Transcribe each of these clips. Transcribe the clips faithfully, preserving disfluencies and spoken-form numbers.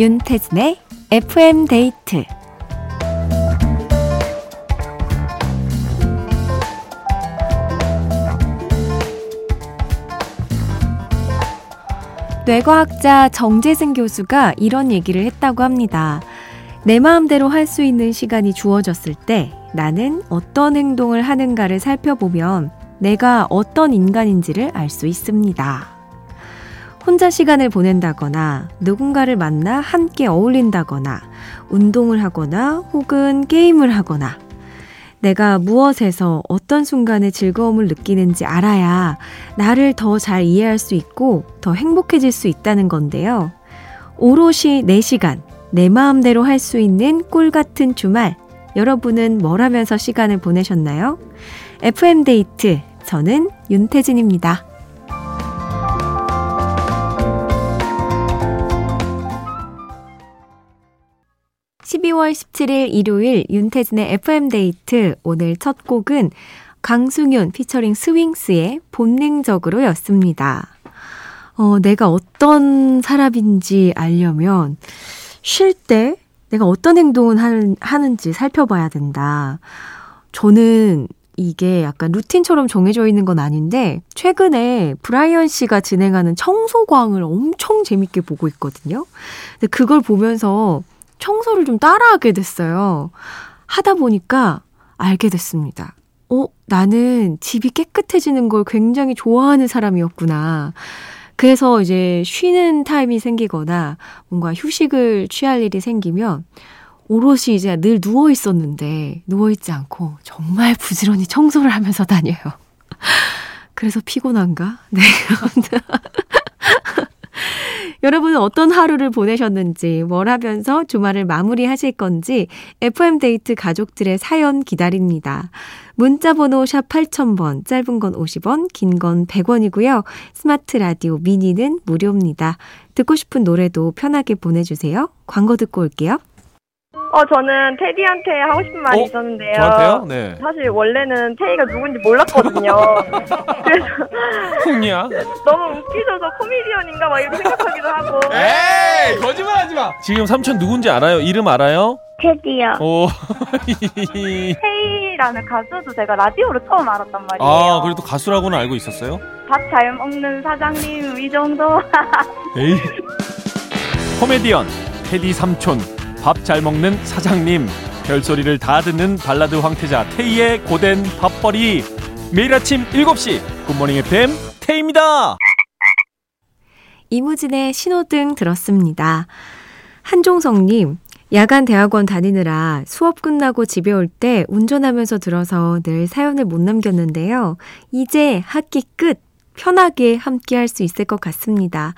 윤태진의 에프엠 데이트. 뇌과학자 정재승 교수가 이런 얘기를 했다고 합니다. 내 마음대로 할 수 있는 시간이 주어졌을 때 나는 어떤 행동을 하는가를 살펴보면 내가 어떤 인간인지를 알 수 있습니다. 혼자 시간을 보낸다거나 누군가를 만나 함께 어울린다거나 운동을 하거나 혹은 게임을 하거나 내가 무엇에서 어떤 순간에 즐거움을 느끼는지 알아야 나를 더 잘 이해할 수 있고 더 행복해질 수 있다는 건데요. 오롯이 내 시간, 내 마음대로 할 수 있는 꿀 같은 주말, 여러분은 뭘 하면서 시간을 보내셨나요? 에프엠 데이트, 저는 윤태진입니다. 십이월 십칠일 일요일 윤태진의 에프엠 데이트, 오늘 첫 곡은 강승윤 피처링 스윙스의 본능적으로 였습니다. 어, 내가 어떤 사람인지 알려면 쉴 때 내가 어떤 행동을 하는지 살펴봐야 된다. 저는 이게 약간 루틴처럼 정해져 있는 건 아닌데 최근에 브라이언 씨가 진행하는 청소광을 엄청 재밌게 보고 있거든요. 근데 그걸 보면서 청소를 좀 따라하게 됐어요. 하다 보니까 알게 됐습니다. 어, 나는 집이 깨끗해지는 걸 굉장히 좋아하는 사람이었구나. 그래서 이제 쉬는 타임이 생기거나 뭔가 휴식을 취할 일이 생기면 오롯이 이제 늘 누워 있었는데 누워있지 않고 정말 부지런히 청소를 하면서 다녀요. 그래서 피곤한가? 네. 여러분은 어떤 하루를 보내셨는지, 뭘 하면서 주말을 마무리하실 건지 에프엠 데이트 가족들의 사연 기다립니다. 문자번호 샵 팔천 번, 짧은 건 오십 원, 긴 건 백 원이고요. 스마트 라디오 미니는 무료입니다. 듣고 싶은 노래도 편하게 보내주세요. 광고 듣고 올게요. 어, 저는 테디한테 하고 싶은 말이 어? 있었는데요. 저한테요? 네. 사실 원래는 테디가 누군지 몰랐거든요. 그래서 쿵이야? 너무 웃기셔서 코미디언인가 막 이렇게 생각하기도 하고. 에이, 거짓말하지 마. 지금 삼촌 누군지 알아요? 이름 알아요? 테디요. 오. 테이라는 가수도 제가 라디오로 처음 알았단 말이에요. 아, 그래도 가수라고는 알고 있었어요? 밥 잘 먹는 사장님 이 정도. 에이. 코미디언 테디 삼촌. 밥 잘 먹는 사장님, 별소리를 다 듣는 발라드 황태자 태희의 고된 밥벌이. 매일 아침 일곱 시 굿모닝 에프엠 태희입니다. 이무진의 신호등 들었습니다. 한종성님, 야간 대학원 다니느라 수업 끝나고 집에 올 때 운전하면서 들어서 늘 사연을 못 남겼는데요. 이제 학기 끝! 편하게 함께 할 수 있을 것 같습니다.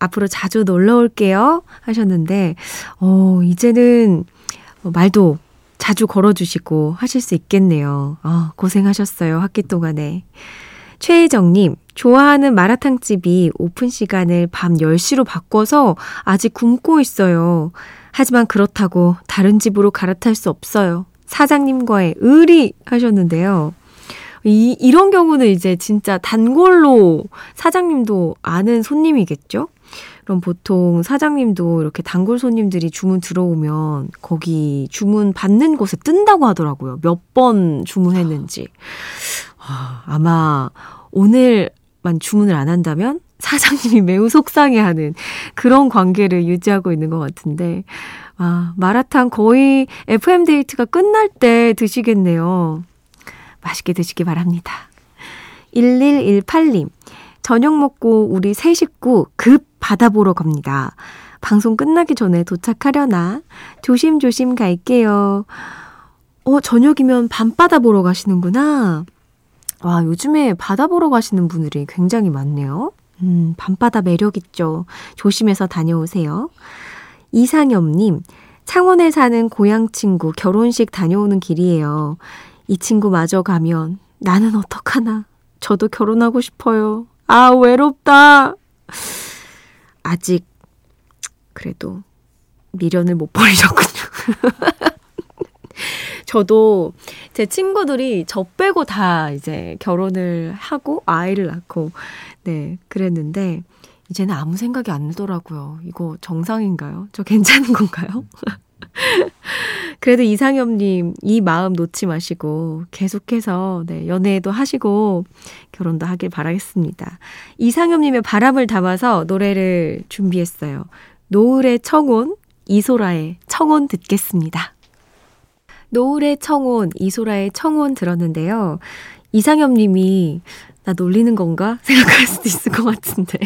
앞으로 자주 놀러 올게요 하셨는데 어, 이제는 말도 자주 걸어주시고 하실 수 있겠네요. 어, 고생하셨어요. 학기 동안에. 최혜정님, 좋아하는 마라탕집이 오픈 시간을 밤 열 시로 바꿔서 아직 굶고 있어요. 하지만 그렇다고 다른 집으로 갈아탈 수 없어요. 사장님과의 의리 하셨는데요. 이, 이런 경우는 이제 진짜 단골로 사장님도 아는 손님이겠죠? 그럼 보통 사장님도 이렇게 단골 손님들이 주문 들어오면 거기 주문 받는 곳에 뜬다고 하더라고요. 몇 번 주문했는지. 아마 오늘만 주문을 안 한다면 사장님이 매우 속상해하는 그런 관계를 유지하고 있는 것 같은데. 아, 마라탕 거의 에프엠 데이트가 끝날 때 드시겠네요. 맛있게 드시기 바랍니다. 일일일팔님, 저녁 먹고 우리 세 식구 급 바다 보러 갑니다. 방송 끝나기 전에 도착하려나? 조심조심 갈게요. 어, 저녁이면 밤바다 보러 가시는구나. 와, 요즘에 바다 보러 가시는 분들이 굉장히 많네요. 음, 밤바다 매력 있죠. 조심해서 다녀오세요. 이상엽님, 창원에 사는 고향 친구 결혼식 다녀오는 길이에요. 이 친구 마저 가면 나는 어떡하나. 저도 결혼하고 싶어요. 아, 외롭다. 아직 그래도 미련을 못 버리셨군요. 저도 제 친구들이 저 빼고 다 이제 결혼을 하고 아이를 낳고 네, 그랬는데 이제는 아무 생각이 안 들더라고요. 이거 정상인가요? 저 괜찮은 건가요? 그래도 이상엽님, 이 마음 놓지 마시고 계속해서 네, 연애도 하시고 결혼도 하길 바라겠습니다. 이상엽님의 바람을 담아서 노래를 준비했어요. 노을의 청혼, 이소라의 청혼 듣겠습니다. 노을의 청혼, 이소라의 청혼 들었는데요. 이상엽님이 나 놀리는 건가? 생각할 수도 있을 것 같은데.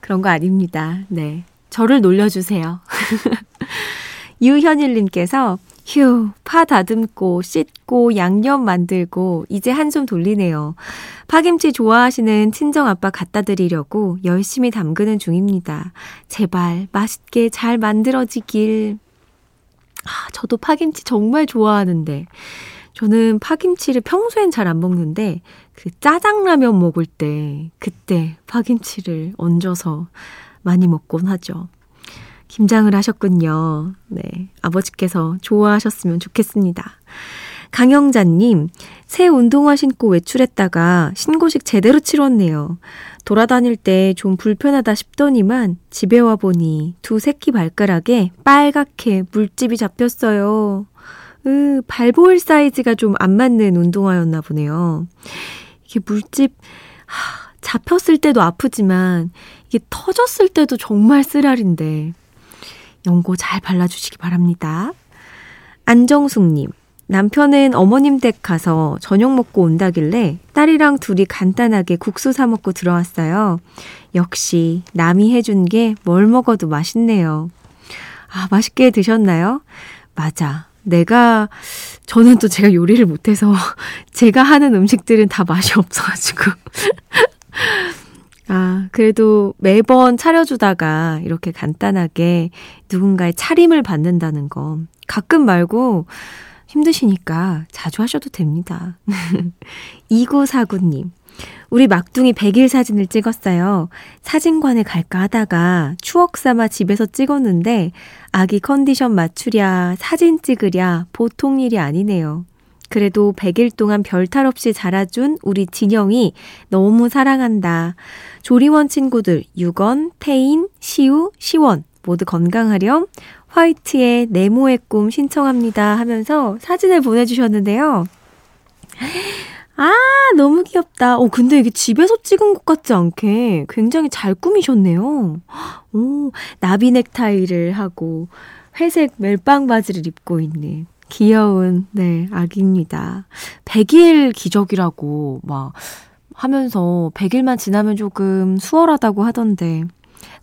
그런 거 아닙니다. 네, 저를 놀려주세요. 유현일님께서 휴, 파 다듬고 씻고 양념 만들고 이제 한숨 돌리네요. 파김치 좋아하시는 친정아빠 갖다 드리려고 열심히 담그는 중입니다. 제발 맛있게 잘 만들어지길. 아, 저도 파김치 정말 좋아하는데 저는 파김치를 평소엔 잘 안 먹는데 그 짜장라면 먹을 때 그때 파김치를 얹어서 많이 먹곤 하죠. 김장을 하셨군요. 네, 아버지께서 좋아하셨으면 좋겠습니다. 강영자님, 새 운동화 신고 외출했다가 신고식 제대로 치렀네요. 돌아다닐 때 좀 불편하다 싶더니만 집에 와보니 두 새끼 발가락에 빨갛게 물집이 잡혔어요. 으, 발볼 사이즈가 좀 안 맞는 운동화였나 보네요. 이게 물집, 하, 잡혔을 때도 아프지만 이게 터졌을 때도 정말 쓰라린데 연고 잘 발라주시기 바랍니다. 안정숙님, 남편은 어머님 댁 가서 저녁 먹고 온다길래 딸이랑 둘이 간단하게 국수 사 먹고 들어왔어요. 역시 남이 해준 게 뭘 먹어도 맛있네요. 아, 맛있게 드셨나요? 맞아. 내가, 저는 또 제가 요리를 못해서 제가 하는 음식들은 다 맛이 없어가지고. 아, 그래도 매번 차려주다가 이렇게 간단하게 누군가의 차림을 받는다는 거. 가끔 말고 힘드시니까 자주 하셔도 됩니다. 이구사구님. 우리 막둥이 백일 사진을 찍었어요. 사진관에 갈까 하다가 추억 삼아 집에서 찍었는데 아기 컨디션 맞추랴 사진 찍으랴 보통 일이 아니네요. 그래도 백일 동안 별탈 없이 자라준 우리 진영이 너무 사랑한다. 조리원 친구들 유건, 태인, 시우, 시원 모두 건강하렴. 화이트의 네모의 꿈 신청합니다 하면서 사진을 보내주셨는데요. 아, 너무 귀엽다. 어, 근데 이게 집에서 찍은 것 같지 않게 굉장히 잘 꾸미셨네요. 오, 나비 넥타이를 하고 회색 멜빵 바지를 입고 있는 귀여운, 네, 아기입니다. 백일 기적이라고 막 하면서 백일만 지나면 조금 수월하다고 하던데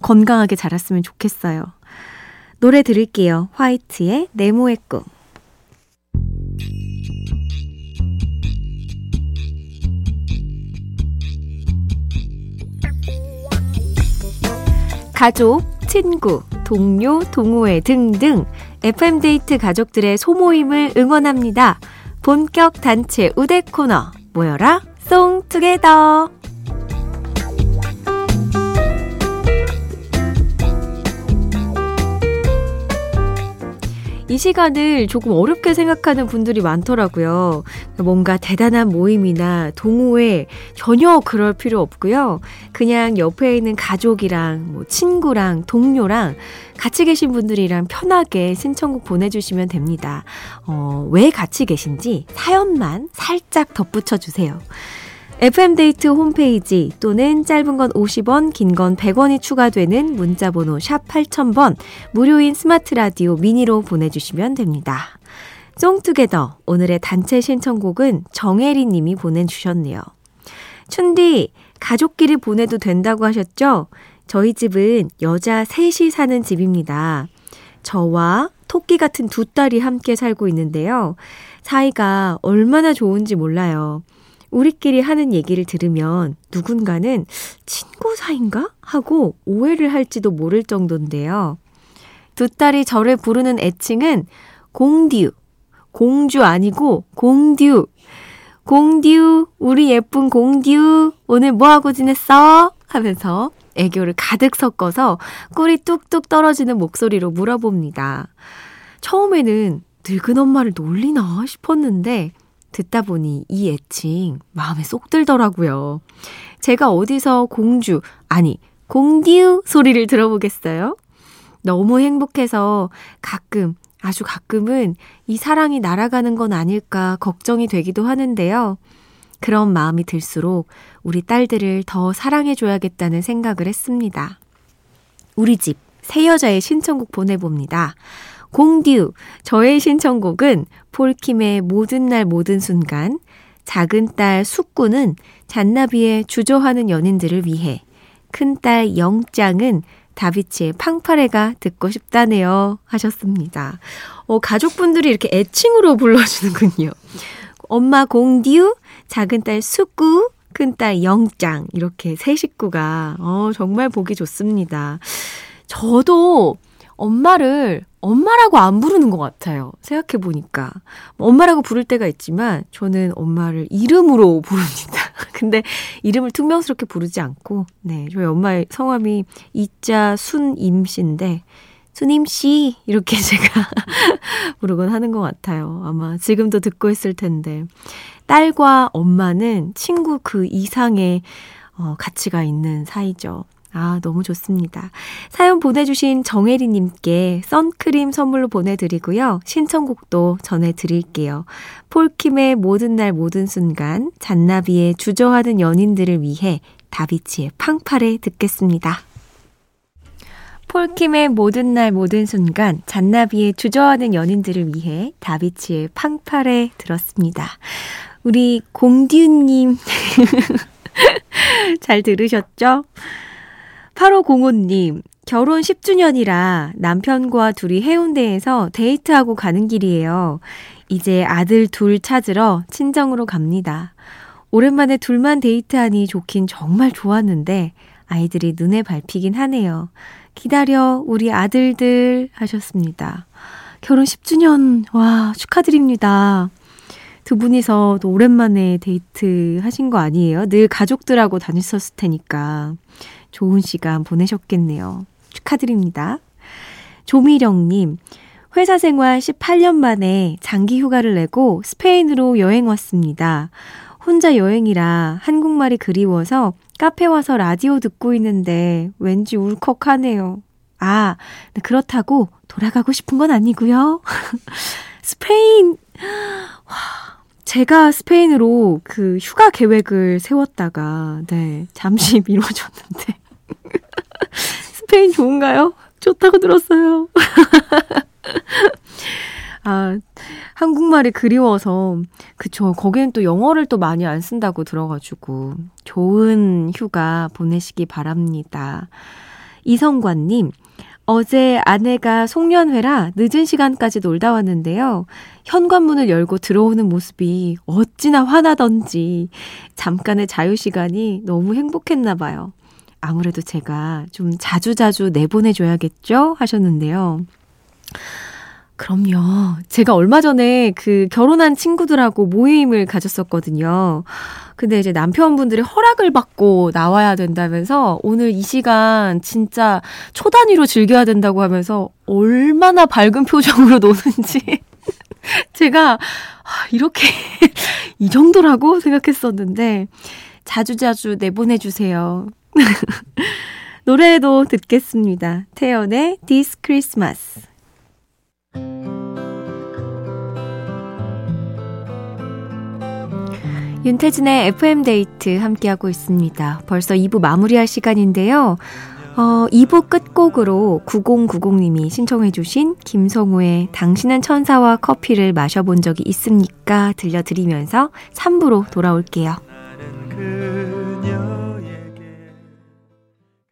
건강하게 자랐으면 좋겠어요. 노래 들을게요. 화이트의 네모의 꿈. 가족, 친구, 동료, 동호회 등등 에프엠데이트 가족들의 소모임을 응원합니다. 본격 단체 우대 코너 모여라 송투게더. 이 시간을 조금 어렵게 생각하는 분들이 많더라고요. 뭔가 대단한 모임이나 동호회 전혀 그럴 필요 없고요. 그냥 옆에 있는 가족이랑 뭐 친구랑 동료랑 같이 계신 분들이랑 편하게 신청곡 보내주시면 됩니다. 어, 왜 같이 계신지 사연만 살짝 덧붙여주세요. 에프엠데이트 홈페이지 또는 짧은 건 오십 원, 긴 건 백 원이 추가되는 문자번호 샵 팔천 번, 무료인 스마트라디오 미니로 보내주시면 됩니다. 송투게더, 오늘의 단체 신청곡은 정혜리 님이 보내주셨네요. 춘디, 가족끼리 보내도 된다고 하셨죠? 저희 집은 여자 셋이 사는 집입니다. 저와 토끼 같은 두 딸이 함께 살고 있는데요. 사이가 얼마나 좋은지 몰라요. 우리끼리 하는 얘기를 들으면 누군가는 친구 사이인가? 하고 오해를 할지도 모를 정도인데요. 두 딸이 저를 부르는 애칭은 공듀. 공주 아니고 공듀. 공듀, 우리 예쁜 공듀, 오늘 뭐하고 지냈어? 하면서 애교를 가득 섞어서 꿀이 뚝뚝 떨어지는 목소리로 물어봅니다. 처음에는 늙은 엄마를 놀리나 싶었는데 듣다 보니 이 애칭 마음에 쏙 들더라고요. 제가 어디서 공주, 아니 공듀 소리를 들어보겠어요? 너무 행복해서 가끔, 아주 가끔은 이 사랑이 날아가는 건 아닐까 걱정이 되기도 하는데요. 그런 마음이 들수록 우리 딸들을 더 사랑해줘야겠다는 생각을 했습니다. 우리 집 새 여자의 신청곡 보내봅니다. 공듀, 저의 신청곡은 폴킴의 모든 날 모든 순간, 작은 딸 숙구는 잔나비의 주저하는 연인들을 위해, 큰딸 영짱은 다비치의 팡파레가 듣고 싶다네요 하셨습니다. 어, 가족분들이 이렇게 애칭으로 불러주는군요. 엄마 공듀, 작은 딸 숙구, 큰딸 영짱, 이렇게 세 식구가 어, 정말 보기 좋습니다. 저도 엄마를 엄마라고 안 부르는 것 같아요. 생각해보니까. 엄마라고 부를 때가 있지만 저는 엄마를 이름으로 부릅니다. 근데 이름을 퉁명스럽게 부르지 않고, 네, 저희 엄마의 성함이 이자 순임씨인데 순임씨 이렇게 제가 부르곤 하는 것 같아요. 아마 지금도 듣고 있을 텐데 딸과 엄마는 친구 그 이상의 어, 가치가 있는 사이죠. 아, 너무 좋습니다. 사연 보내주신 정혜리님께 선크림 선물로 보내드리고요. 신청곡도 전해드릴게요. 폴킴의 모든 날 모든 순간, 잔나비의 주저하는 연인들을 위해, 다비치의 팡파레 듣겠습니다. 폴킴의 모든 날 모든 순간, 잔나비의 주저하는 연인들을 위해, 다비치의 팡파레 들었습니다. 우리 공듀님 잘 들으셨죠? 팔오공오님, 결혼 십 주년이라 남편과 둘이 해운대에서 데이트하고 가는 길이에요. 이제 아들 둘 찾으러 친정으로 갑니다. 오랜만에 둘만 데이트하니 좋긴 정말 좋았는데 아이들이 눈에 밟히긴 하네요. 기다려 우리 아들들 하셨습니다. 결혼 십 주년, 와, 축하드립니다. 두 분이서 또 오랜만에 데이트 하신 거 아니에요? 늘 가족들하고 다녔었을 테니까 좋은 시간 보내셨겠네요. 축하드립니다. 조미령님, 회사 생활 십팔 년 만에 장기 휴가를 내고 스페인으로 여행 왔습니다. 혼자 여행이라 한국말이 그리워서 카페 와서 라디오 듣고 있는데 왠지 울컥하네요. 아, 그렇다고 돌아가고 싶은 건 아니고요. 스페인! 와, 제가 스페인으로 그 휴가 계획을 세웠다가, 네, 잠시 미뤄졌는데. 스페인 좋은가요? 좋다고 들었어요. 아, 한국말이 그리워서, 그쵸. 거기는 또 영어를 또 많이 안 쓴다고 들어가지고, 좋은 휴가 보내시기 바랍니다. 이성관님, 어제 아내가 송년회라 늦은 시간까지 놀다 왔는데요. 현관문을 열고 들어오는 모습이 어찌나 화나던지 잠깐의 자유시간이 너무 행복했나 봐요. 아무래도 제가 좀 자주자주 내보내줘야겠죠? 하셨는데요. 그럼요. 제가 얼마 전에 그 결혼한 친구들하고 모임을 가졌었거든요. 근데 이제 남편분들의 허락을 받고 나와야 된다면서 오늘 이 시간 진짜 초단위로 즐겨야 된다고 하면서 얼마나 밝은 표정으로 노는지 제가 이렇게 이 정도라고 생각했었는데 자주자주 내보내주세요. 노래도 듣겠습니다. 태연의 This Christmas. 윤태진의 에프엠데이트 함께하고 있습니다. 벌써 이 부 마무리할 시간인데요. 어, 이 부 끝곡으로 구공구공님이 신청해 주신 김성우의 당신은 천사와 커피를 마셔본 적이 있습니까? 들려드리면서 삼 부로 돌아올게요.